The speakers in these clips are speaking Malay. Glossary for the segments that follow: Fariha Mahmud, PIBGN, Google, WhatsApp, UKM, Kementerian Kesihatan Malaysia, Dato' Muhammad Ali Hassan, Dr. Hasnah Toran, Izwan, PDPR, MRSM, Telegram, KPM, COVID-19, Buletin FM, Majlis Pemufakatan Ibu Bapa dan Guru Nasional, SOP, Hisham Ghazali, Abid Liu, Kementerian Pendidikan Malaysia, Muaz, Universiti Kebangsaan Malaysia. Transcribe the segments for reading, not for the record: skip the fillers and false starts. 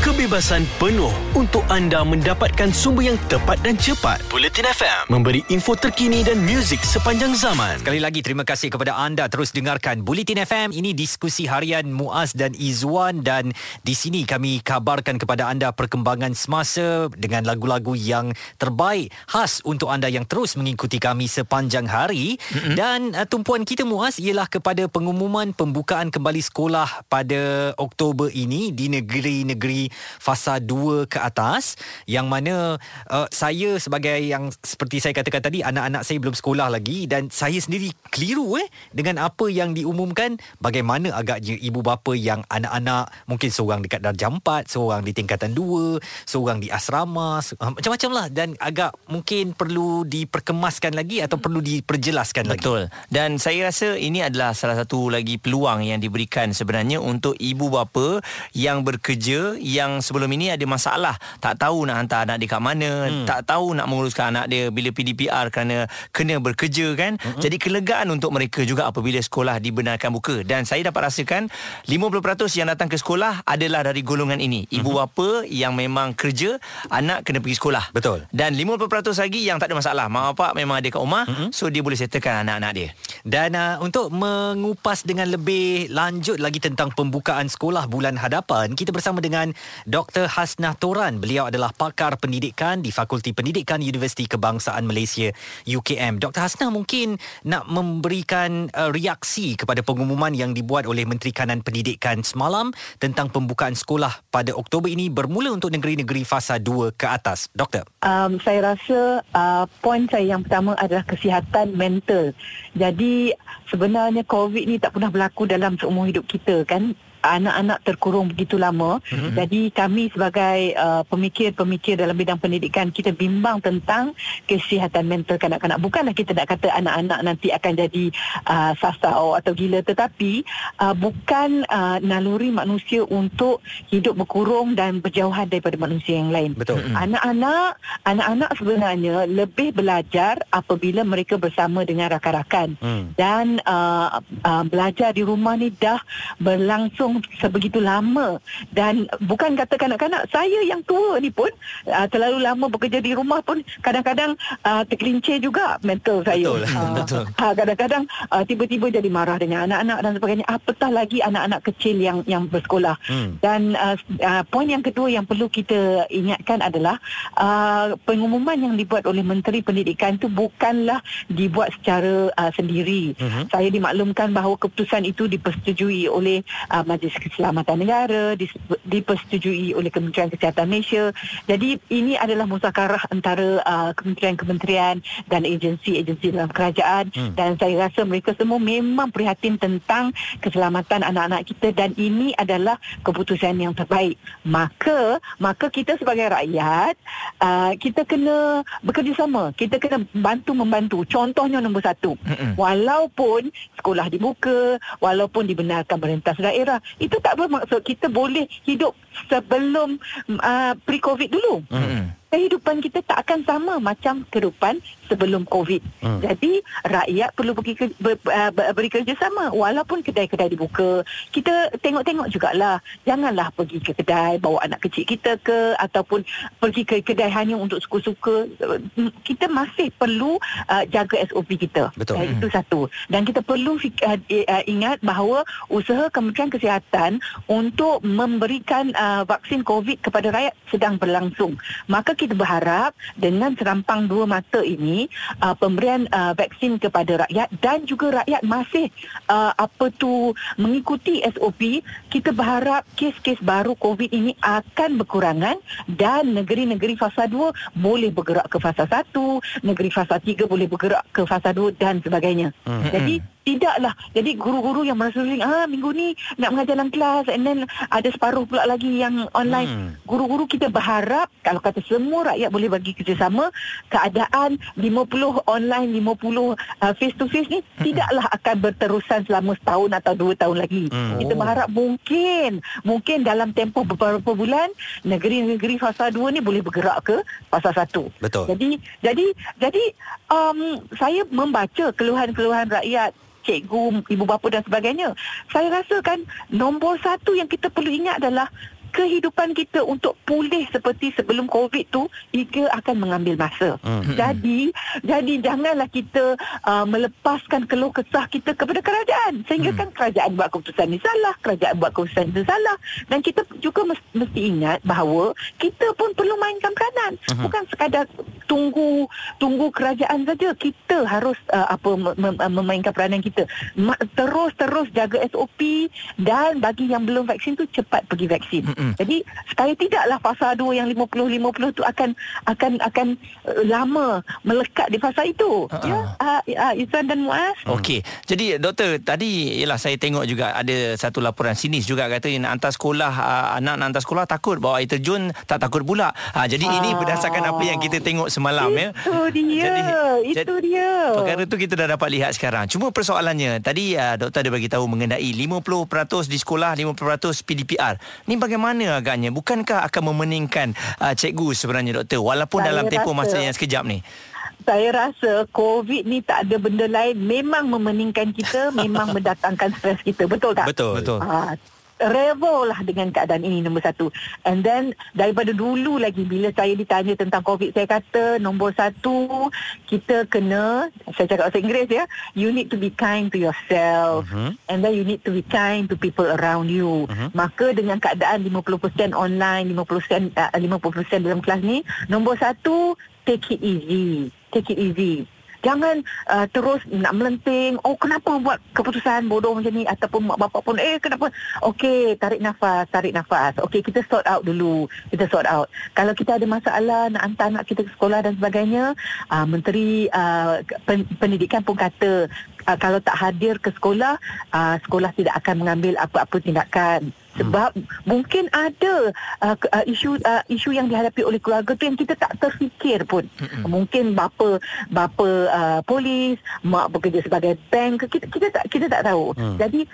kebebasan penuh untuk anda mendapatkan sumber yang tepat dan cepat. Buletin FM memberi info terkini dan muzik sepanjang zaman. Sekali lagi terima kasih kepada anda terus dengarkan Buletin FM. Ini diskusi harian Muaz dan Izwan, dan di sini kami kabarkan kepada anda perkembangan semasa dengan lagu-lagu yang terbaik khas untuk anda yang terus mengikuti kami sepanjang hari. Dan tumpuan kita Muaz ialah kepada pengumuman pembukaan kembali sekolah pada Oktober ini di negeri-negeri fasa 2 ke atas, yang mana saya sebagai yang seperti saya katakan tadi, anak-anak saya belum sekolah lagi, dan saya sendiri keliru dengan apa yang diumumkan. Bagaimana agaknya ibu bapa yang anak-anak mungkin seorang dekat darjah 4, seorang di tingkatan 2, seorang di asrama, macam-macam lah, dan agak mungkin perlu diperkemaskan lagi atau perlu diperjelaskan lagi. Betul. Dan saya rasa ini adalah salah satu lagi peluang yang diberikan sebenarnya untuk ibu bapa yang berkerja, yang sebelum ini ada masalah, tak tahu nak hantar anak dia kat mana, tak tahu nak menguruskan anak dia bila PDPR kerana kena bekerja kan. Jadi kelegaan untuk mereka juga apabila sekolah dibenarkan buka. Dan saya dapat rasakan 50% yang datang ke sekolah adalah dari golongan ini, ibu bapa yang memang kerja, anak kena pergi sekolah. Betul. Dan 50% lagi yang tak ada masalah, mak bapak memang ada kat rumah, so dia boleh settlekan anak-anak dia. Dan untuk mengupas dengan lebih lanjut lagi tentang pembukaan sekolah bulan hadapan, kita bersama dengan Dr. Hasnah Toran. Beliau adalah pakar pendidikan di Fakulti Pendidikan Universiti Kebangsaan Malaysia UKM. Dr. Hasnah mungkin nak memberikan reaksi kepada pengumuman yang dibuat oleh Menteri Kanan Pendidikan semalam tentang pembukaan sekolah pada Oktober ini bermula untuk negeri-negeri fasa 2 ke atas. Doktor. Saya rasa poin saya yang pertama adalah kesihatan mental. Jadi sebenarnya COVID ni tak pernah berlaku dalam seumur hidup kita kan. Anak-anak terkurung begitu lama. Jadi kami sebagai pemikir-pemikir dalam bidang pendidikan, kita bimbang tentang kesihatan mental kanak-kanak. Bukanlah kita nak kata anak-anak nanti akan jadi sasau atau gila, tetapi bukan naluri manusia untuk hidup berkurung dan berjauhan daripada manusia yang lain. Betul. Anak-anak sebenarnya lebih belajar apabila mereka bersama dengan rakan-rakan. Dan belajar di rumah ni dah berlangsung sebegitu lama, dan bukan kata kanak-kanak, saya yang tua ni pun terlalu lama bekerja di rumah pun kadang-kadang tergelincir juga mental saya. Betul. Kadang-kadang tiba-tiba jadi marah dengan anak-anak dan sebagainya, apatah lagi anak-anak kecil yang bersekolah. Dan poin yang kedua yang perlu kita ingatkan adalah pengumuman yang dibuat oleh Menteri Pendidikan itu bukanlah dibuat secara sendiri. Saya dimaklumkan bahawa keputusan itu dipersetujui oleh Majlis Keselamatan Negara, dipersetujui oleh Kementerian Kesihatan Malaysia. Jadi ini adalah musakarah antara kementerian-kementerian dan agensi-agensi dalam kerajaan. Dan saya rasa mereka semua memang prihatin tentang keselamatan anak-anak kita, dan ini adalah keputusan yang terbaik. Maka kita sebagai rakyat, kita kena bekerjasama, kita kena bantu-membantu. Contohnya nombor satu, walaupun sekolah dibuka, walaupun dibenarkan merentas daerah, itu tak bermaksud kita boleh hidup sebelum pre-COVID dulu. Kehidupan kita tak akan sama macam kehidupan sebelum COVID. Jadi rakyat perlu beri kerjasama. Walaupun kedai-kedai dibuka, kita tengok-tengok jugalah. Janganlah pergi ke kedai bawa anak kecil kita ke, ataupun pergi ke kedai hanya untuk suka-suka. Kita masih perlu jaga SOP kita. Itu satu. Dan kita perlu ingat bahawa usaha Kementerian Kesihatan untuk memberikan vaksin COVID kepada rakyat sedang berlangsung. Maka kita berharap dengan serampang dua mata ini, pemberian vaksin kepada rakyat, dan juga rakyat masih mengikuti SOP, kita berharap kes-kes baru COVID ini akan berkurangan, dan negeri-negeri fasa 2 boleh bergerak ke fasa 1, negeri fasa 3 boleh bergerak ke fasa 2 dan sebagainya. Jadi tidaklah. Jadi guru-guru yang merasa minggu ni nak mengajar dalam kelas, and then ada separuh pula lagi yang online. Guru-guru kita berharap, kalau kata semua rakyat boleh bagi kerjasama, keadaan 50 online, 50 face to face ni tidaklah akan berterusan selama setahun atau 2 tahun lagi. Kita berharap mungkin dalam tempoh beberapa bulan, negeri-negeri fasa 2 ni boleh bergerak ke fasa 1. Betul. Jadi saya membaca keluhan-keluhan rakyat, cikgu, ibu bapa dan sebagainya. Saya rasakan nombor satu yang kita perlu ingat adalah kehidupan kita untuk pulih seperti sebelum COVID tu akan mengambil masa. Jadi janganlah kita melepaskan keluh kesah kita kepada kerajaan, sehingga kan kerajaan buat keputusan ini salah, dan kita juga mesti ingat bahawa kita pun perlu mainkan peranan. Bukan sekadar tunggu kerajaan saja. Kita harus memainkan peranan kita. Terus jaga SOP, dan bagi yang belum vaksin tu cepat pergi vaksin. Jadi sekali tidaklah fasa 2 yang 50-50 tu akan lama melekat di fasa itu. Izwan dan Muaz. Okey. Jadi doktor, tadi ialah saya tengok juga ada satu laporan sinis juga kata nak hantar sekolah, anak nak hantar sekolah takut, bawa air terjun tak takut pula. Jadi ini berdasarkan apa yang kita tengok semalam ya. Itu dia. Perkara tu kita dah dapat lihat sekarang. Cuma persoalannya tadi doktor ada bagi tahu mengenai 50% di sekolah, 50% PDPR. Ni bagaimana agaknya? Bukankah akan memeningkan cikgu sebenarnya doktor walaupun dalam tempoh masa yang sekejap ni? Saya rasa COVID ni tak ada benda lain, memang memeningkan kita, memang mendatangkan stres kita. Betul tak? Betul. Revo lah dengan keadaan ini, nombor satu. And then daripada dulu lagi bila saya ditanya tentang COVID, saya kata nombor satu, kita kena, saya cakap bahasa Inggeris ya, you need to be kind to yourself, and then you need to be kind to people around you. Maka dengan keadaan 50% online, 50% dalam kelas ni, nombor satu, take it easy. Jangan terus nak melenting. Kenapa buat keputusan bodoh macam ni? Ataupun mak bapak pun, kenapa? Okey, tarik nafas. Okey, kita sort out dulu. Kalau kita ada masalah nak hantar anak kita ke sekolah dan sebagainya, Menteri Pendidikan pun kata, kalau tak hadir ke sekolah, sekolah tidak akan mengambil apa-apa tindakan. Sebab mungkin ada isu yang dihadapi oleh keluarga tu yang kita tak terfikir pun. Mungkin bapa polis, mak bekerja sebagai bank, kita tak tahu. Jadi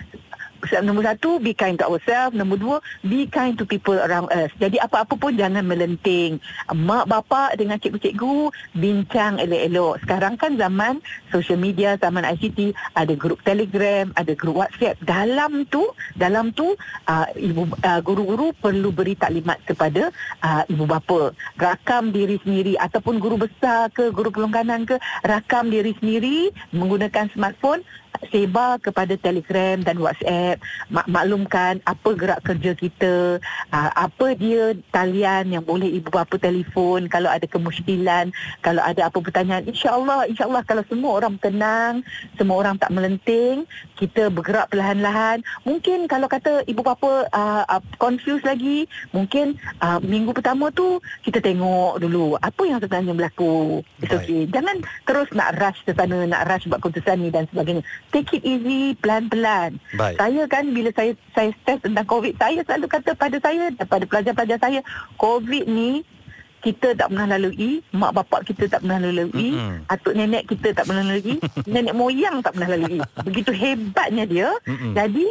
nombor satu, be kind to ourselves. Nombor dua, be kind to people around us. Jadi apa-apa pun jangan melenting. Mak bapa dengan cikgu-cikgu bincang elok-elok. Sekarang kan zaman social media, zaman ICT, ada grup Telegram, ada grup WhatsApp. Dalam tu guru-guru perlu beri taklimat kepada ibu bapa. Rakam diri sendiri, ataupun guru besar ke, guru pelonggaran ke, rakam diri sendiri menggunakan smartphone, sebar kepada Telegram dan WhatsApp. Maklumkan apa gerak kerja kita, apa dia talian yang boleh ibu bapa telefon kalau ada kemusykilan, kalau ada apa pertanyaan. InsyaAllah kalau semua orang tenang, semua orang tak melenting, kita bergerak perlahan-lahan. Mungkin kalau kata ibu bapa confuse lagi, mungkin minggu pertama tu kita tengok dulu apa yang sebenarnya berlaku. It's okay. Jangan terus nak rush ke sana, nak rush buat keputusan ni dan sebagainya. Take it easy, pelan-pelan. Baik. Saya kan bila saya stress tentang COVID, saya selalu kata pada pelajar-pelajar saya, COVID ni kita tak pernah lalui, mak bapak kita tak pernah lalui, atuk nenek kita tak pernah lalui, nenek moyang tak pernah lalui. Begitu hebatnya dia. Jadi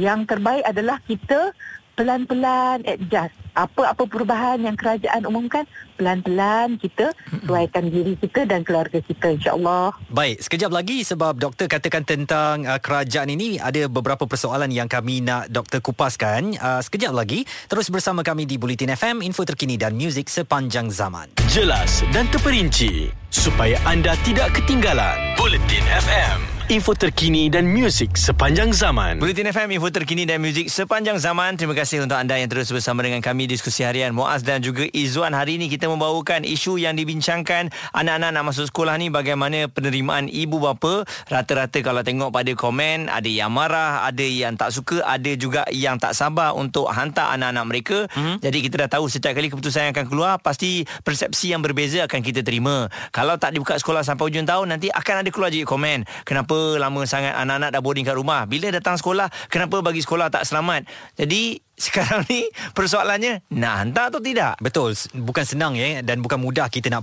yang terbaik adalah kita pelan-pelan adjust. Apa-apa perubahan yang kerajaan umumkan, pelan-pelan kita sesuaikan diri kita dan keluarga kita, insyaAllah. Baik, sekejap lagi sebab doktor katakan tentang kerajaan ini, ada beberapa persoalan yang kami nak doktor kupaskan. Sekejap lagi, terus bersama kami di Buletin FM, info terkini dan muzik sepanjang zaman. Jelas dan terperinci supaya anda tidak ketinggalan. Buletin FM, info terkini dan muzik sepanjang zaman. Buletin FM, info terkini dan muzik sepanjang zaman. Terima kasih untuk anda yang terus bersama dengan kami diskusi harian. Muaz dan juga Izwan, hari ini kita membawakan isu yang dibincangkan anak-anak nak masuk sekolah ni, bagaimana penerimaan ibu bapa. Rata-rata kalau tengok pada komen, ada yang marah, ada yang tak suka, ada juga yang tak sabar untuk hantar anak-anak mereka. Jadi kita dah tahu setiap kali keputusan yang akan keluar, pasti persepsi yang berbeza akan kita terima. Kalau tak dibuka sekolah sampai hujung tahun, nanti akan ada keluar je komen, kenapa lama sangat anak-anak dah boring kat rumah, bila datang sekolah kenapa bagi sekolah tak selamat. Jadi sekarang ni persoalannya, nak hantar atau tidak? Betul, bukan senang ya, dan bukan mudah kita nak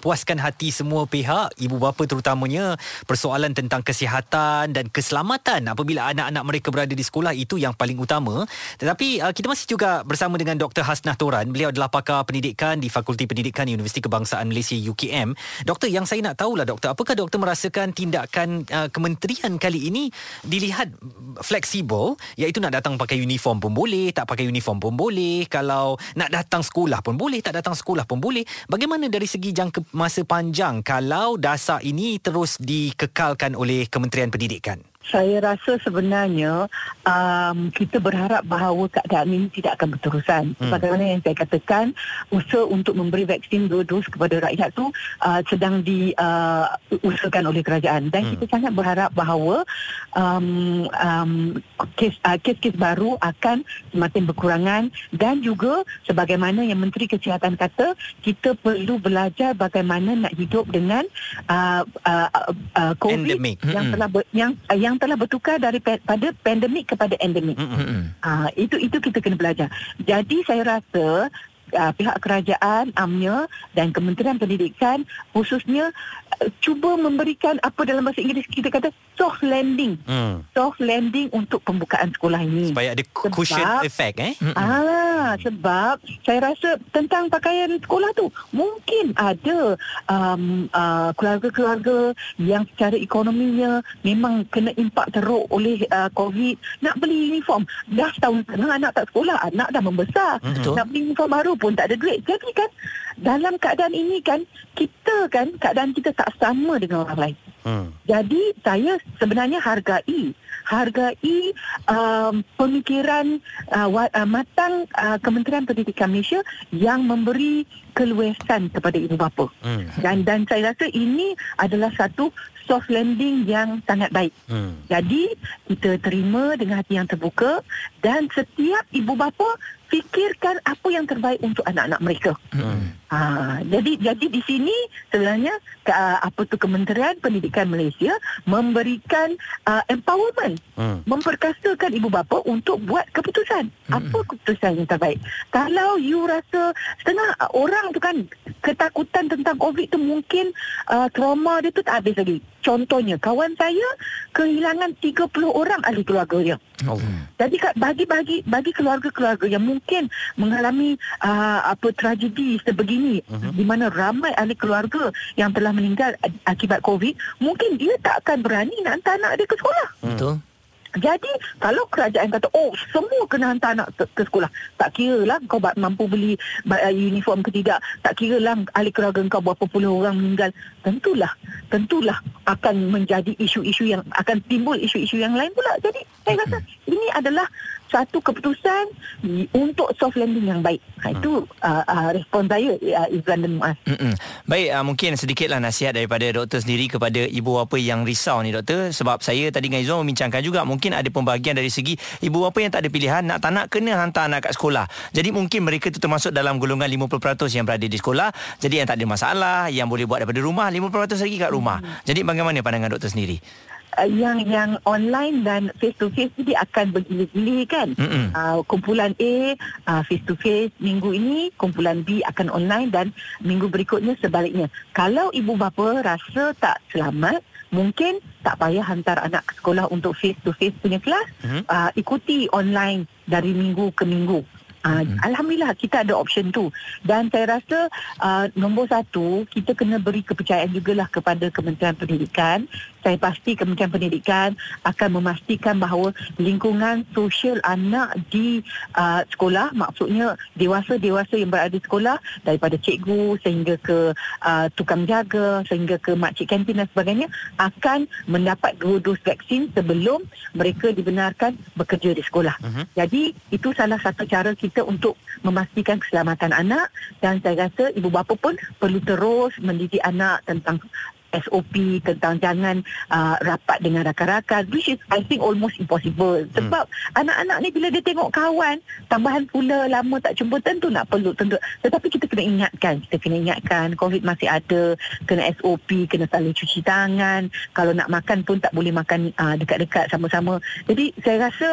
puaskan hati semua pihak, ibu bapa terutamanya. Persoalan tentang kesihatan dan keselamatan apabila anak-anak mereka berada di sekolah, itu yang paling utama. Tetapi kita masih juga bersama dengan Dr. Hasnah Toran. Beliau adalah pakar pendidikan di Fakulti Pendidikan Universiti Kebangsaan Malaysia UKM. Doktor, yang saya nak tahulah doktor, apakah doktor merasakan tindakan kementerian kali ini dilihat fleksibel, iaitu nak datang pakai uniform pun pun boleh, tak pakai uniform pun boleh, kalau nak datang sekolah pun boleh, tak datang sekolah pun boleh. Bagaimana dari segi jangka masa panjang kalau dasar ini terus dikekalkan oleh Kementerian Pendidikan? Saya rasa sebenarnya kita berharap bahawa keadaan ini tidak akan berterusan. Sebagaimana yang saya katakan, usaha untuk memberi vaksin dua dos kepada rakyat itu sedang diusahakan oleh kerajaan. Dan kita sangat berharap bahawa kes-kes baru akan semakin berkurangan. Dan juga sebagaimana yang Menteri Kesihatan kata, kita perlu belajar bagaimana nak hidup dengan COVID yang telah bertukar daripada pandemik kepada endemik. Itu kita kena belajar. Jadi saya rasa pihak kerajaan, UMNO dan Kementerian Pendidikan khususnya cuba memberikan apa dalam bahasa Inggeris kita kata soft landing. Soft landing untuk pembukaan sekolah ini. Supaya ada cushion effect sebab saya rasa tentang pakaian sekolah tu mungkin ada keluarga-keluarga yang secara ekonominya memang kena impak teruk oleh COVID, nak beli uniform. Dah setahun setengah anak tak sekolah, anak dah membesar, nak beli uniform baru pun tak ada duit. Jadi kan dalam keadaan ini kan, kita kan keadaan kita tak sama dengan orang lain. Jadi saya sebenarnya hargai pemikiran matang Kementerian Pendidikan Malaysia yang memberi keluasan kepada ibu bapa. Dan saya rasa ini adalah satu soft landing yang sangat baik. Jadi kita terima dengan hati yang terbuka dan setiap ibu bapa fikirkan apa yang terbaik untuk anak-anak mereka. Jadi di sini sebenarnya Kementerian Pendidikan Malaysia memberikan empowerment, memperkasakan ibu bapa untuk buat keputusan. Apa keputusan yang terbaik? Kalau you rasa setengah orang tu kan ketakutan tentang COVID tu mungkin trauma dia tu tak habis lagi. Contohnya kawan saya kehilangan 30 orang ahli keluarga dia. Jadi bagi keluarga-keluarga yang mungkin mengalami tragedi sebegini, di mana ramai ahli keluarga yang telah meninggal akibat COVID, mungkin dia tak akan berani nak hantar anak dia ke sekolah. Betul. Jadi kalau kerajaan kata semua kena hantar anak ke sekolah, tak kira lah kau mampu beli uniform ke tidak, tak kira lah ahli keluarga kau berapa puluh orang meninggal, tentulah akan menjadi isu-isu yang akan timbul, isu-isu yang lain pula. Jadi saya rasa ini adalah satu keputusan untuk soft landing yang baik. Itu respon saya, Izwan dan Muaz. Baik, mungkin sedikitlah nasihat daripada doktor sendiri kepada ibu bapa yang risau ni, doktor. Sebab saya tadi dengan Izwan membincangkan juga, mungkin ada pembahagian dari segi ibu bapa yang tak ada pilihan, nak tak nak kena hantar anak kat sekolah. Jadi mungkin mereka tu termasuk dalam golongan 50% yang berada di sekolah. Jadi yang tak ada masalah, yang boleh buat daripada rumah, 50% lagi kat rumah. Jadi bagaimana pandangan doktor sendiri? Yang online dan face to face dia akan bergila-gila kan. Kumpulan A face to face minggu ini, kumpulan B akan online dan minggu berikutnya sebaliknya. Kalau ibu bapa rasa tak selamat, mungkin tak payah hantar anak ke sekolah untuk face to face punya kelas, ikuti online dari minggu ke minggu. Alhamdulillah kita ada option tu. Dan saya rasa nombor satu, kita kena beri kepercayaan jugalah kepada Kementerian Pendidikan. Saya pasti Kementerian Pendidikan akan memastikan bahawa lingkungan sosial anak di sekolah, maksudnya dewasa-dewasa yang berada di sekolah, daripada cikgu sehingga ke tukang jaga, sehingga ke makcik kantin dan sebagainya, akan mendapat dua dos vaksin sebelum mereka dibenarkan bekerja di sekolah. Jadi itu salah satu cara kita untuk memastikan keselamatan anak. Dan saya rasa ibu bapa pun perlu terus mendidik anak tentang SOP, tentang jangan rapat dengan rakan-rakan, which is I think almost impossible. Sebab anak-anak ni bila dia tengok kawan tambahan pula lama tak jumpa, tentu nak peluk. Tetapi kita kena ingatkan, COVID masih ada, kena SOP, kena saling cuci tangan, kalau nak makan pun tak boleh makan dekat-dekat sama-sama. Jadi saya rasa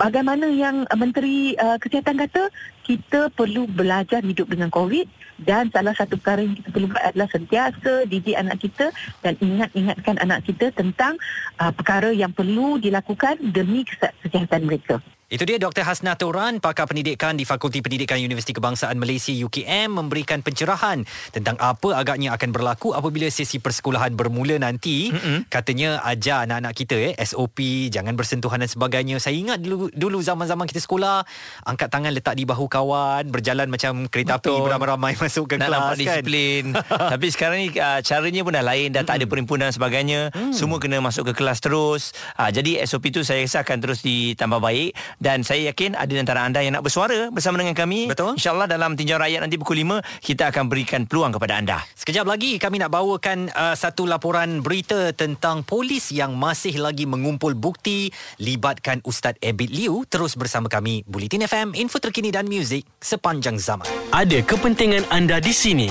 bagaimana yang Menteri Kesihatan kata, kita perlu belajar hidup dengan COVID dan salah satu perkara yang kita perlu buat adalah sentiasa didik anak kita dan ingatkan anak kita tentang perkara yang perlu dilakukan demi kesihatan mereka. Itu dia Dr. Hasnah Toran, pakar pendidikan di Fakulti Pendidikan Universiti Kebangsaan Malaysia UKM, memberikan pencerahan tentang apa agaknya akan berlaku apabila sesi persekolahan bermula nanti. Katanya ajar anak-anak kita SOP, jangan bersentuhan dan sebagainya. Saya ingat dulu zaman-zaman kita sekolah, angkat tangan letak di bahu kawan, berjalan macam kereta api beramai-ramai masuk ke kelas, nampak disiplin. Tapi sekarang ni caranya pun dah lain, dah tak ada perhimpunan dan sebagainya. Semua kena masuk ke kelas terus. Jadi SOP tu saya rasa akan terus ditambah baik. Dan saya yakin ada antara anda yang nak bersuara bersama dengan kami. Betul. InsyaAllah dalam tinjauan rakyat nanti pukul 5, kita akan berikan peluang kepada anda. Sekejap lagi kami nak bawakan satu laporan berita tentang polis yang masih lagi mengumpul bukti libatkan Ustaz Abid Liu. Terus bersama kami, Buletin FM, info terkini dan muzik sepanjang zaman. Ada kepentingan anda di sini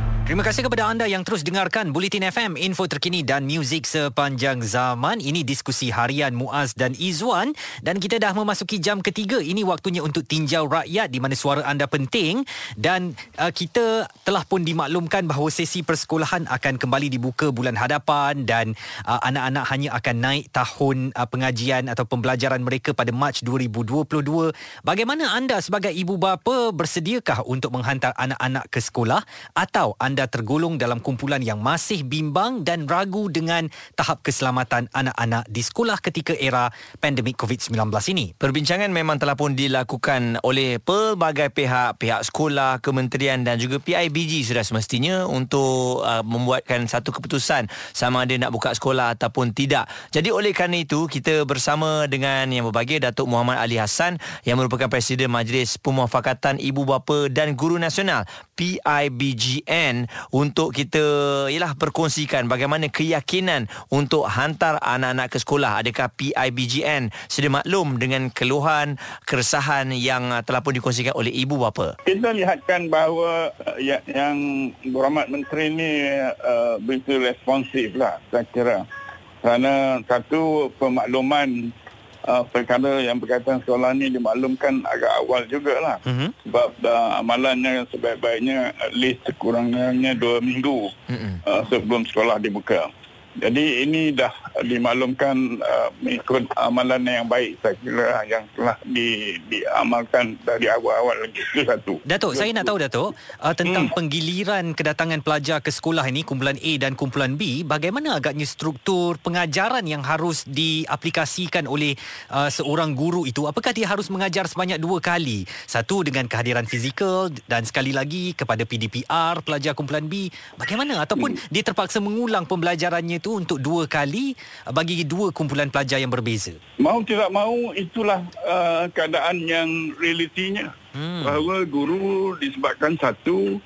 Terima kasih kepada anda yang terus dengarkan Buletin FM, info terkini dan muzik sepanjang zaman. Ini diskusi harian Muaz dan Izwan, dan kita dah memasuki jam ketiga. Ini waktunya untuk tinjau rakyat di mana suara anda penting. Dan kita telah pun dimaklumkan bahawa sesi persekolahan akan kembali dibuka bulan hadapan, dan anak-anak hanya akan naik tahun pengajian atau pembelajaran mereka pada Mac 2022. Bagaimana anda sebagai ibu bapa, bersediakah untuk menghantar anak-anak ke sekolah, atau anda tergolong dalam kumpulan yang masih bimbang dan ragu dengan tahap keselamatan anak-anak di sekolah ketika era pandemik COVID-19 ini? Perbincangan memang telah pun dilakukan oleh pelbagai pihak, pihak sekolah, kementerian dan juga PIBG sudah semestinya untuk membuatkan satu keputusan sama ada nak buka sekolah ataupun tidak. Jadi oleh kerana itu, kita bersama dengan yang berbahagia Dato' Muhammad Ali Hassan yang merupakan Presiden Majlis Pemufakatan Ibu Bapa dan Guru Nasional PIBGN untuk kita perkongsikan bagaimana keyakinan untuk hantar anak-anak ke sekolah. Adakah PIBGN sedia maklum dengan keluhan, keresahan yang telah pun dikongsikan oleh ibu bapa? Kita lihatkan bahawa yang berhormat menteri ini begitu responsif lah saya kira. Kerana satu pemakluman perkara yang berkaitan sekolah ni dimaklumkan agak awal jugalah. Sebab amalannya sebaik-baiknya at least sekurang-kurangnya 2 minggu sebelum sekolah dibuka. Jadi ini dah dimaklumkan mengikut amalan yang baik saya kira yang telah diamalkan dari awal-awal lagi. Itu satu. Datuk, saya nak tahu Datuk tentang penggiliran kedatangan pelajar ke sekolah ini, kumpulan A dan kumpulan B. Bagaimana agaknya struktur pengajaran yang harus diaplikasikan oleh seorang guru itu? Apakah dia harus mengajar sebanyak 2 kali? Satu dengan kehadiran fizikal dan sekali lagi kepada PDPR pelajar kumpulan B. Bagaimana? Ataupun dia terpaksa mengulang pembelajarannya itu untuk 2 kali bagi 2 kumpulan pelajar yang berbeza? Mau tidak mau itulah keadaan yang realitinya. Bahawa guru disebabkan satu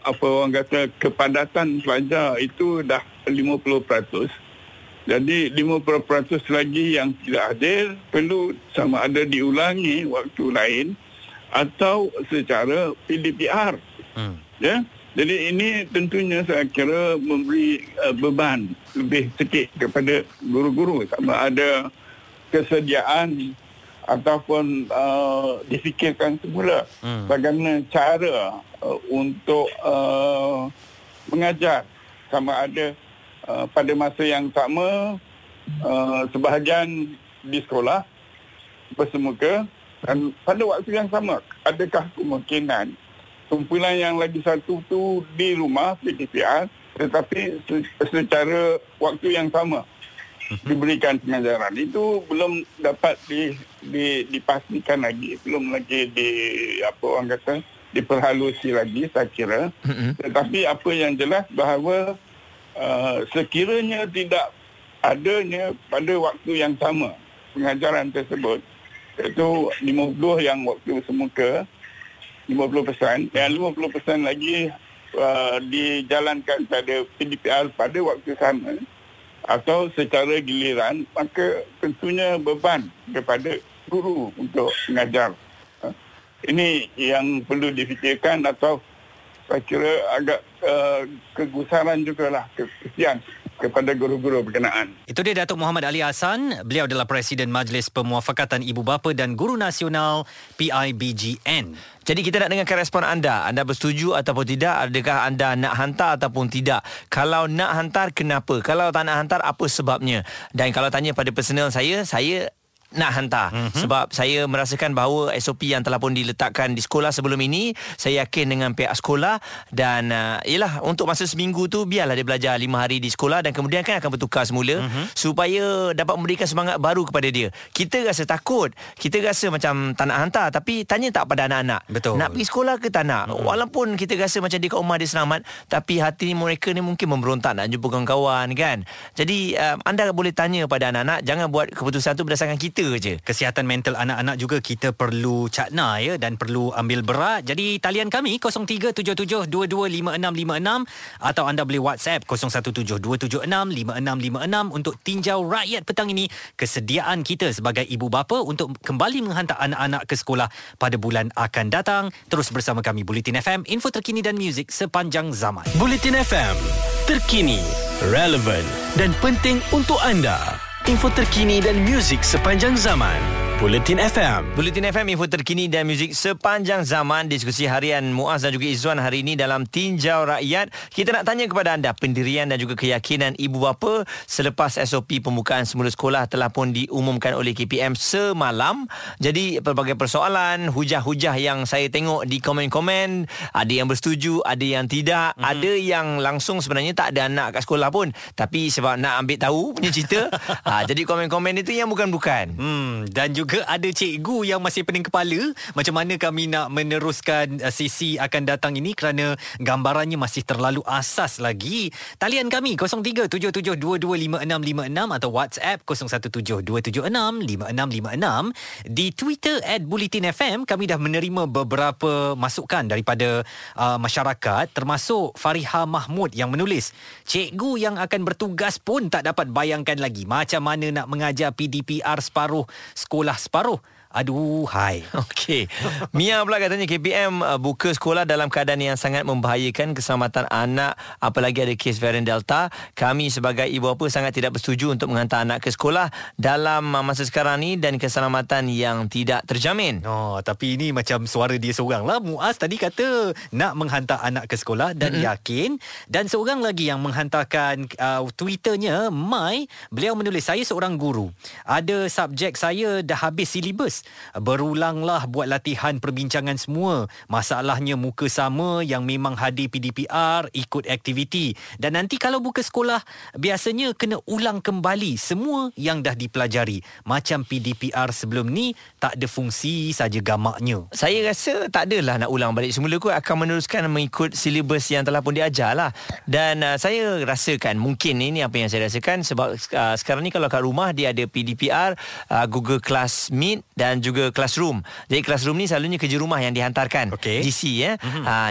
apa orang kata kepadatan pelajar itu dah 50%. Jadi 50% lagi yang tidak hadir perlu sama ada diulangi waktu lain atau secara PDPR. Ya. Jadi ini tentunya saya kira memberi beban lebih sedikit kepada guru-guru sama ada kesediaan ataupun difikirkan semula bagaimana cara untuk mengajar sama ada pada masa yang sama sebahagian di sekolah bersemuka dan pada waktu yang sama. Adakah kemungkinan kumpulan yang lagi satu tu di rumah PDPR tetapi secara waktu yang sama diberikan pengajaran? Itu belum dapat dipastikan lagi, belum lagi diperhalusi lagi saya kira. Tetapi apa yang jelas bahawa sekiranya tidak adanya pada waktu yang sama pengajaran tersebut, iaitu 50 yang waktu semuka, 50% dan 50% lagi dijalankan pada PDPR pada waktu sama atau secara giliran, maka tentunya beban kepada guru untuk mengajar. Ini yang perlu difikirkan atau saya kira agak kegusaran jugalah, kesian kepada guru-guru berkenaan. Itu dia Dato' Muhammad Ali Hassan. Beliau adalah Presiden Majlis Pemufakatan Ibu Bapa dan Guru Nasional PIBGN. Jadi kita nak dengarkan respon anda. Anda bersetuju ataupun tidak? Adakah anda nak hantar ataupun tidak? Kalau nak hantar, kenapa? Kalau tak nak hantar, apa sebabnya? Dan kalau tanya pada personal saya nak hantar. Sebab saya merasakan bahawa SOP yang telah pun diletakkan di sekolah sebelum ini, saya yakin dengan pihak sekolah. Dan yelah, untuk masa seminggu tu biarlah dia belajar 5 hari di sekolah, dan kemudian kan akan bertukar semula, supaya dapat memberikan semangat baru kepada dia. Kita rasa takut, kita rasa macam tak nak hantar, tapi tanya tak pada anak-anak, betul, nak pergi sekolah ke tak nak. Walaupun kita rasa macam dia kat rumah dia selamat, tapi hati mereka ni mungkin memberontak nak jumpa kawan-kawan kan. Jadi anda boleh tanya pada anak-anak. Jangan buat keputusan tu berdasarkan kita je. Kesihatan mental anak-anak juga kita perlu cakna ya, dan perlu ambil berat. Jadi talian kami 0377225656 atau anda boleh WhatsApp 0172765656 untuk tinjau rakyat petang ini, kesediaan kita sebagai ibu bapa untuk kembali menghantar anak-anak ke sekolah pada bulan akan datang. Terus bersama kami, Buletin FM, info terkini dan muzik sepanjang zaman. Buletin FM, terkini, relevan dan penting untuk anda. Info terkini dan muzik sepanjang zaman. Buletin FM. Buletin FM, info terkini dan muzik sepanjang zaman. Diskusi harian Muaz dan juga Izwan hari ini dalam tinjau rakyat. Kita nak tanya kepada anda, pendirian dan juga keyakinan ibu bapa selepas SOP pembukaan semula sekolah telah pun diumumkan oleh KPM semalam. Jadi pelbagai persoalan, hujah-hujah yang saya tengok di komen-komen, ada yang bersetuju, ada yang tidak, ada yang langsung sebenarnya tak ada anak kat sekolah pun, tapi sebab nak ambil tahu punya cerita. Jadi komen-komen itu yang bukan-bukan. Dan juga ada cikgu yang masih pening kepala macam mana kami nak meneruskan sesi akan datang ini kerana gambarannya masih terlalu asas lagi. Talian kami 0377225656 atau WhatsApp 0172765656. Di Twitter @buletinfm kami dah menerima beberapa masukan daripada masyarakat, termasuk Fariha Mahmud yang menulis, cikgu yang akan bertugas pun tak dapat bayangkan lagi macam mana nak mengajar PDPR separuh, sekolah separuh. Aduh, hai. Okey. Mia pula katanya KPM buka sekolah dalam keadaan yang sangat membahayakan keselamatan anak, apalagi ada kes varian Delta. Kami sebagai ibu bapa sangat tidak bersetuju untuk menghantar anak ke sekolah dalam masa sekarang ni dan keselamatan yang tidak terjamin. Oh, tapi ini macam suara dia seorang lah. Muaz tadi kata nak menghantar anak ke sekolah dan yakin. Dan seorang lagi yang menghantarkan Twitternya, Mai, beliau menulis, saya seorang guru. Ada subjek saya dah habis silibus. Berulanglah buat latihan perbincangan semua. Masalahnya muka sama yang memang hadir PDPR, ikut aktiviti. Dan nanti kalau buka sekolah, biasanya kena ulang kembali semua yang dah dipelajari. Macam PDPR sebelum ni, tak ada fungsi saja gamaknya. Saya rasa tak adalah nak ulang balik semula kot. Akan meneruskan mengikut silibus yang telah pun diajar lah. Dan saya rasakan, mungkin ini apa yang saya rasakan, sebab sekarang ni kalau kat rumah dia ada PDPR, Google Class Meet dan juga classroom. Jadi classroom ni selalunya kerja rumah yang dihantarkan, GC ya.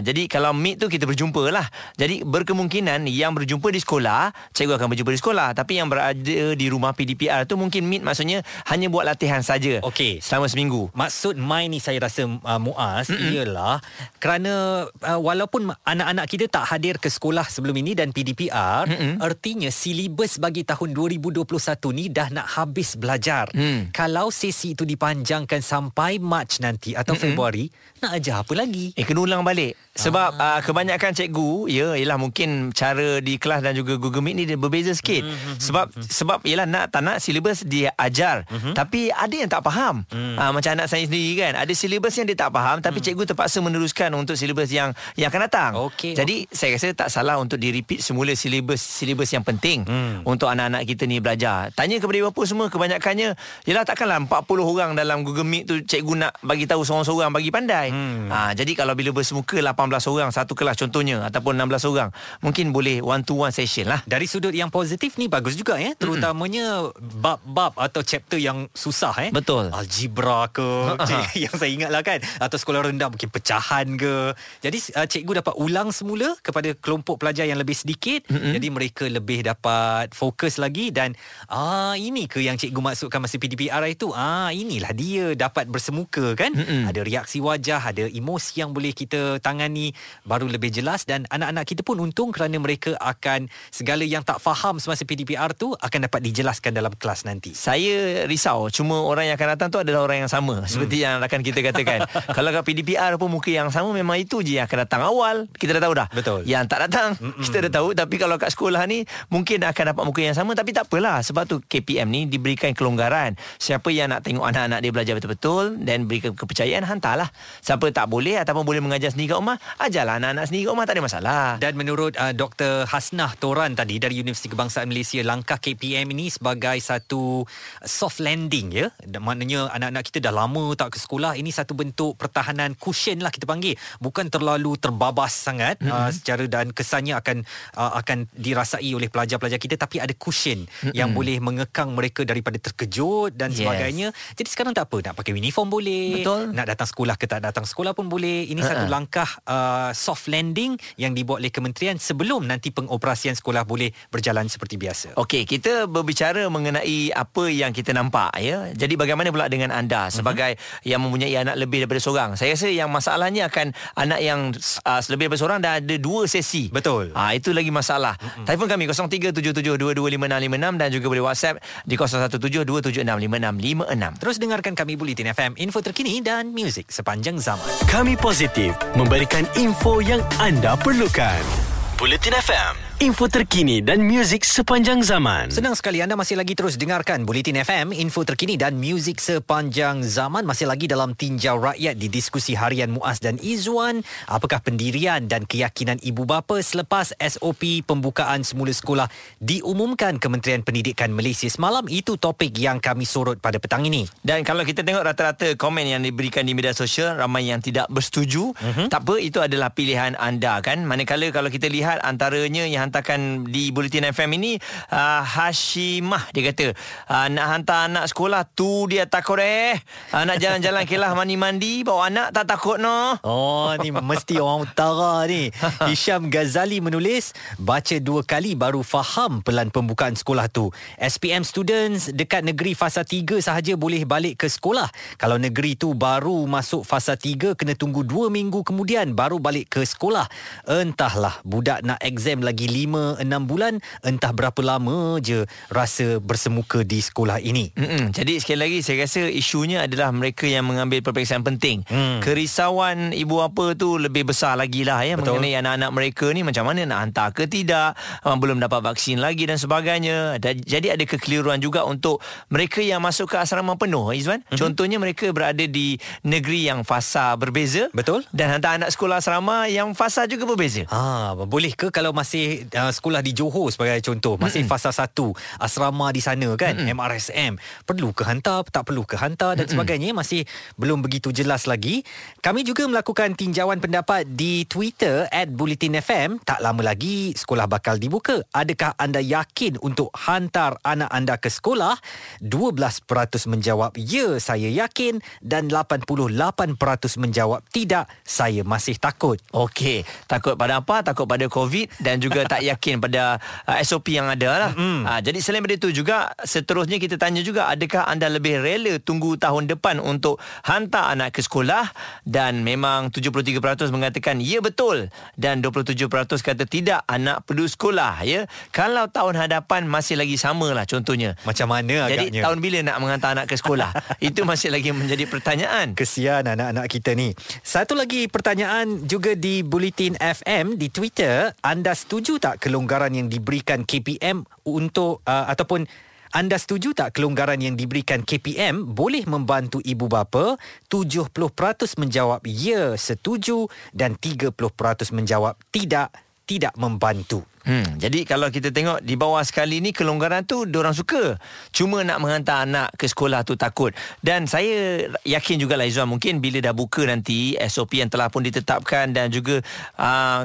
Jadi kalau meet tu kita berjumpa lah. Jadi berkemungkinan yang berjumpa di sekolah, cikgu akan berjumpa di sekolah, tapi yang berada di rumah PDPR tu mungkin meet, maksudnya hanya buat latihan saja. Selama seminggu. Maksud main ni saya rasa Muaz ialah kerana walaupun anak-anak kita tak hadir ke sekolah sebelum ini dan PDPR, ertinya silibus bagi tahun 2021 ni dah nak habis belajar. Kalau sesi itu dipanjang sampai Mac nanti atau Februari, nak ajar apa lagi? Kena ulang balik. Sebab kebanyakan cikgu, ya, ialah mungkin cara di kelas dan juga Google Meet ni dia berbeza sikit. Sebab ialah nak tak nak silibus dia ajar. Tapi ada yang tak faham. Macam anak saya sendiri kan, ada silibus yang dia tak faham, tapi cikgu terpaksa meneruskan untuk silibus yang akan datang. Jadi saya rasa tak salah untuk di repeat semula silibus yang penting untuk anak-anak kita ni belajar. Tanya kepada ibu bapa semua, kebanyakannya ialah takkanlah 40 orang dalam Google Meet tu cikgu nak bagi tahu seorang-seorang, bagi pandai. Jadi kalau bila bersemuka 18 orang satu kelas contohnya, ataupun 16 orang, mungkin boleh one to one session lah. Dari sudut yang positif ni bagus juga ya, terutamanya bab-bab atau chapter yang susah ya. Betul. Algebra ke yang saya ingat lah kan, atau sekolah rendah mungkin pecahan ke. Jadi cikgu dapat ulang semula kepada kelompok pelajar yang lebih sedikit. Jadi mereka lebih dapat fokus lagi. Dan ini ke yang cikgu maksudkan masa PDPR itu? Inilah dia dapat bersemuka kan, ada reaksi wajah, ada emosi yang boleh kita tangani, baru lebih jelas. Dan anak-anak kita pun untung kerana mereka akan segala yang tak faham semasa PDPR tu akan dapat dijelaskan dalam kelas nanti. Saya risau cuma orang yang akan datang tu adalah orang yang sama seperti yang akan kita katakan. Kalau kat PDPR pun muka yang sama, memang itu je yang akan datang awal, kita dah tahu dah. Betul. Yang tak datang kita dah tahu. Tapi kalau kat sekolah ni mungkin akan dapat muka yang sama, tapi tak apalah, sebab tu KPM ni diberikan kelonggaran. Siapa yang nak tengok anak-anak dia belajar betul-betul dan berikan kepercayaan, hantarlah. Siapa tak boleh ataupun boleh mengajar sendiri kat rumah, ajarlah anak-anak sendiri kat rumah, tak ada masalah. Dan menurut Dr. Hasnah Toran tadi dari Universiti Kebangsaan Malaysia, langkah KPM ini sebagai satu soft landing ya. Maknanya anak-anak kita dah lama tak ke sekolah, ini satu bentuk pertahanan, cushion lah kita panggil, bukan terlalu terbabas sangat secara dan kesannya akan dirasai oleh pelajar-pelajar kita, tapi ada cushion yang boleh mengekang mereka daripada terkejut dan sebagainya. Jadi sekarang tak apa, nak pakai uniform boleh, nak datang sekolah ke tak datang sekolah pun boleh. Ini satu langkah soft landing yang dibuat oleh kementerian sebelum nanti pengoperasian sekolah boleh berjalan seperti biasa. Okey, kita berbicara mengenai apa yang kita nampak ya. Jadi bagaimana pula dengan anda sebagai yang mempunyai anak lebih daripada seorang? Saya rasa yang masalahnya akan anak yang lebih daripada seorang dah ada 2 sesi. Betul. Itu lagi masalah. Telefon kami 0377225656 dan juga boleh WhatsApp di 0172765656. Terus dengarkan kami Buletin FM, info terkini dan muzik sepanjang zaman. Kami positif memberikan info yang anda perlukan. Buletin FM, info terkini dan muzik sepanjang zaman. Senang sekali anda masih lagi terus dengarkan Buletin FM, info terkini dan muzik sepanjang zaman. Masih lagi dalam Tinjau Rakyat di diskusi harian Muaz dan Izwan. Apakah pendirian dan keyakinan ibu bapa selepas SOP pembukaan semula sekolah diumumkan Kementerian Pendidikan Malaysia semalam? Itu topik yang kami sorot pada petang ini. Dan kalau kita tengok rata-rata komen yang diberikan di media sosial, ramai yang tidak bersetuju. Tak apa, itu adalah pilihan anda kan. Manakala kalau kita lihat antaranya yang hantarkan di Buletin FM ini, Hashimah dia kata, nak hantar anak sekolah tu dia takut nak jalan-jalan kelah mandi-mandi, bawa anak tak takut no. Oh, ni mesti orang utara ni. Hisham Ghazali menulis, baca 2 kali baru faham pelan pembukaan sekolah tu. SPM students dekat negeri fasa 3 sahaja boleh balik ke sekolah. Kalau negeri tu baru masuk fasa 3, kena tunggu 2 minggu kemudian baru balik ke sekolah. Entahlah, budak nak exam lagi 5-6 bulan, entah berapa lama je rasa bersemuka di sekolah ini. Jadi sekali lagi saya rasa isunya adalah mereka yang mengambil peperiksaan penting. Kerisauan ibu bapa tu lebih besar lagi lah ya. Betul. Mengenai anak-anak mereka ni, macam mana nak hantar ke tidak, belum dapat vaksin lagi dan sebagainya. Jadi ada kekeliruan juga untuk mereka yang masuk ke asrama penuh, Izwan. Contohnya mereka berada di negeri yang fasa berbeza. Betul. Dan hantar anak sekolah asrama yang fasa juga berbeza. Boleh ke kalau masih sekolah di Johor sebagai contoh, masih fasa 1, asrama di sana kan, MRSM, perlu ke hantar, tak perlu ke hantar dan sebagainya, masih belum begitu jelas lagi. Kami juga melakukan tinjauan pendapat di Twitter @BuletinFM. Tak lama lagi sekolah bakal dibuka, adakah anda yakin untuk hantar anak anda ke sekolah? 12% menjawab ya, saya yakin, dan 88% menjawab tidak, saya masih takut. Okey, takut pada apa? Takut pada COVID dan juga tak yakin pada SOP yang ada lah. Jadi selain daripada itu juga, seterusnya kita tanya juga, adakah anda lebih rela tunggu tahun depan untuk hantar anak ke sekolah? Dan memang 73% mengatakan ya betul, dan 27% kata tidak, anak perlu sekolah ya. Kalau tahun hadapan masih lagi sama lah contohnya. Macam mana agaknya? Jadi tahun bila nak menghantar anak ke sekolah? Itu masih lagi menjadi pertanyaan. Kesian anak-anak kita ni. Satu lagi pertanyaan juga di Buletin FM di Twitter, anda setuju tak kelonggaran yang diberikan KPM untuk ataupun anda setuju tak kelonggaran yang diberikan KPM boleh membantu ibu bapa? 70% menjawab ya, setuju, dan 30% menjawab tidak, tidak membantu. Jadi kalau kita tengok di bawah sekali ni, kelonggaran tu diorang suka, cuma nak menghantar anak ke sekolah tu takut. Dan saya yakin jugalah Izwan, mungkin bila dah buka nanti SOP yang telah pun ditetapkan, dan juga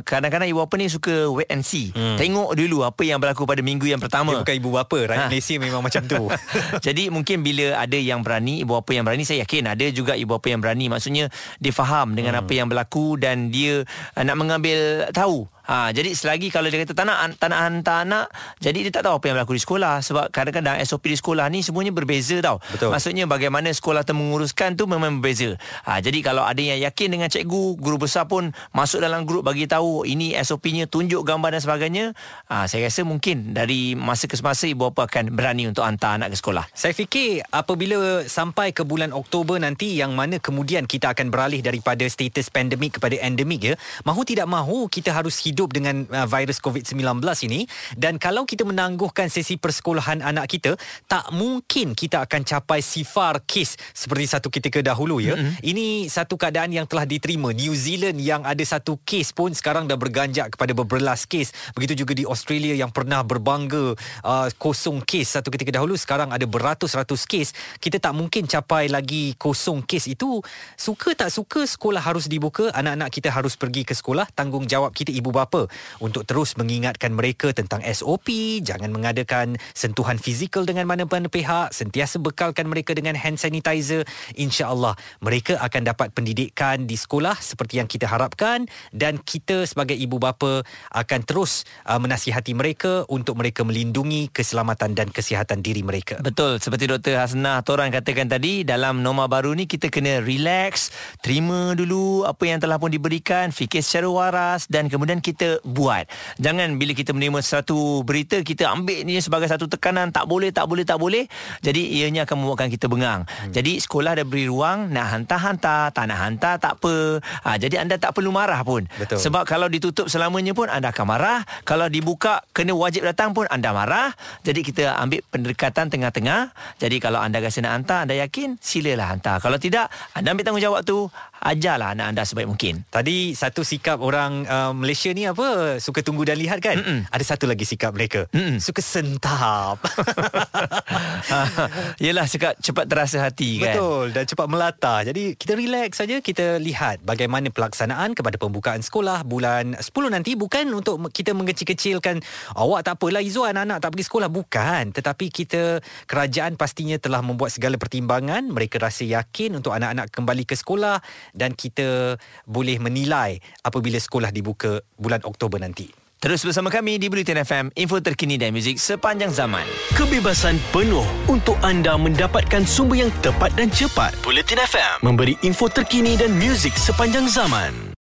kadang-kadang ibu bapa ni suka wait and see, tengok dulu apa yang berlaku pada minggu yang pertama. Dia bukan ibu bapa, rakyat Malaysia memang macam tu. Jadi mungkin bila ada yang berani, ibu bapa yang berani, saya yakin ada juga ibu bapa yang berani, maksudnya dia faham dengan apa yang berlaku dan dia nak mengambil tahu. Jadi selagi kalau dia kata Anak-anak jadi dia tak tahu apa yang berlaku di sekolah. Sebab kadang-kadang SOP di sekolah ni semuanya berbeza tau. Betul. Maksudnya bagaimana sekolah termenguruskan tu memang berbeza. Jadi kalau ada yang yakin dengan cikgu, guru besar pun masuk dalam grup bagi tahu ini SOP-nya, tunjuk gambar dan sebagainya. Saya rasa mungkin dari masa ke semasa ibu bapa akan berani untuk hantar anak ke sekolah. Saya fikir apabila sampai ke bulan Oktober nanti, yang mana kemudian kita akan beralih daripada status pandemik kepada endemik ya. Mahu tidak mahu kita harus hidup dengan virus COVID-19 ini, dan kalau kita menangguhkan sesi persekolahan anak kita, tak mungkin kita akan capai sifar kes seperti satu ketika dahulu ya. Ini satu keadaan yang telah diterima. New Zealand yang ada satu kes pun sekarang dah berganjak kepada berbelas kes. Begitu juga di Australia yang pernah berbangga kosong kes satu ketika dahulu, sekarang ada beratus-ratus kes. Kita tak mungkin capai lagi kosong kes itu. Suka tak suka sekolah harus dibuka, anak-anak kita harus pergi ke sekolah. Tanggungjawab kita ibu bapa untuk terus mengingatkan mereka tentang SOP, jangan mengadakan sentuhan fizikal dengan mana-mana pihak, sentiasa bekalkan mereka dengan hand sanitizer. InsyaAllah mereka akan dapat pendidikan di sekolah seperti yang kita harapkan, dan kita sebagai ibu bapa akan terus menasihati mereka untuk mereka melindungi keselamatan dan kesihatan diri mereka. Betul, seperti Dr. Hasnah Toran katakan tadi, dalam norma baru ni kita kena relax, terima dulu apa yang telah pun diberikan, fikir secara waras dan kemudian kita buat. Jangan bila kita menerima satu berita kita ambil ni sebagai satu tekanan, tak boleh. Jadi ianya akan membuatkan kita bengang. Jadi sekolah dah beri ruang, nak hantar-hantar, tak nak hantar tak apa. Jadi anda tak perlu marah pun. Betul. Sebab kalau ditutup selamanya pun anda akan marah. Kalau dibuka kena wajib datang pun anda marah. Jadi kita ambil pendekatan tengah-tengah. Jadi kalau anda rasa nak hantar, anda yakin, silalah hantar. Kalau tidak, anda ambil tanggungjawab tu, ajarlah anak anda sebaik mungkin. Tadi satu sikap orang Malaysia ni apa? Suka tunggu dan lihat kan? Ada satu lagi sikap mereka, suka sentap. Yelah, cepat terasa hati kan? Betul, dan cepat melata. Jadi kita relax saja, kita lihat bagaimana pelaksanaan kepada pembukaan sekolah bulan 10 nanti. Bukan untuk kita mengecil-kecilkan, awak tak apalah Izwan, anak tak pergi sekolah. Bukan. Tetapi kita, kerajaan pastinya telah membuat segala pertimbangan. Mereka rasa yakin untuk anak-anak kembali ke sekolah, dan kita boleh menilai apabila sekolah dibuka bulan Oktober nanti. Terus bersama kami di Buletin FM, info terkini dan muzik sepanjang zaman. Kebebasan penuh untuk anda mendapatkan sumber yang tepat dan cepat. Buletin FM memberi info terkini dan muzik sepanjang zaman.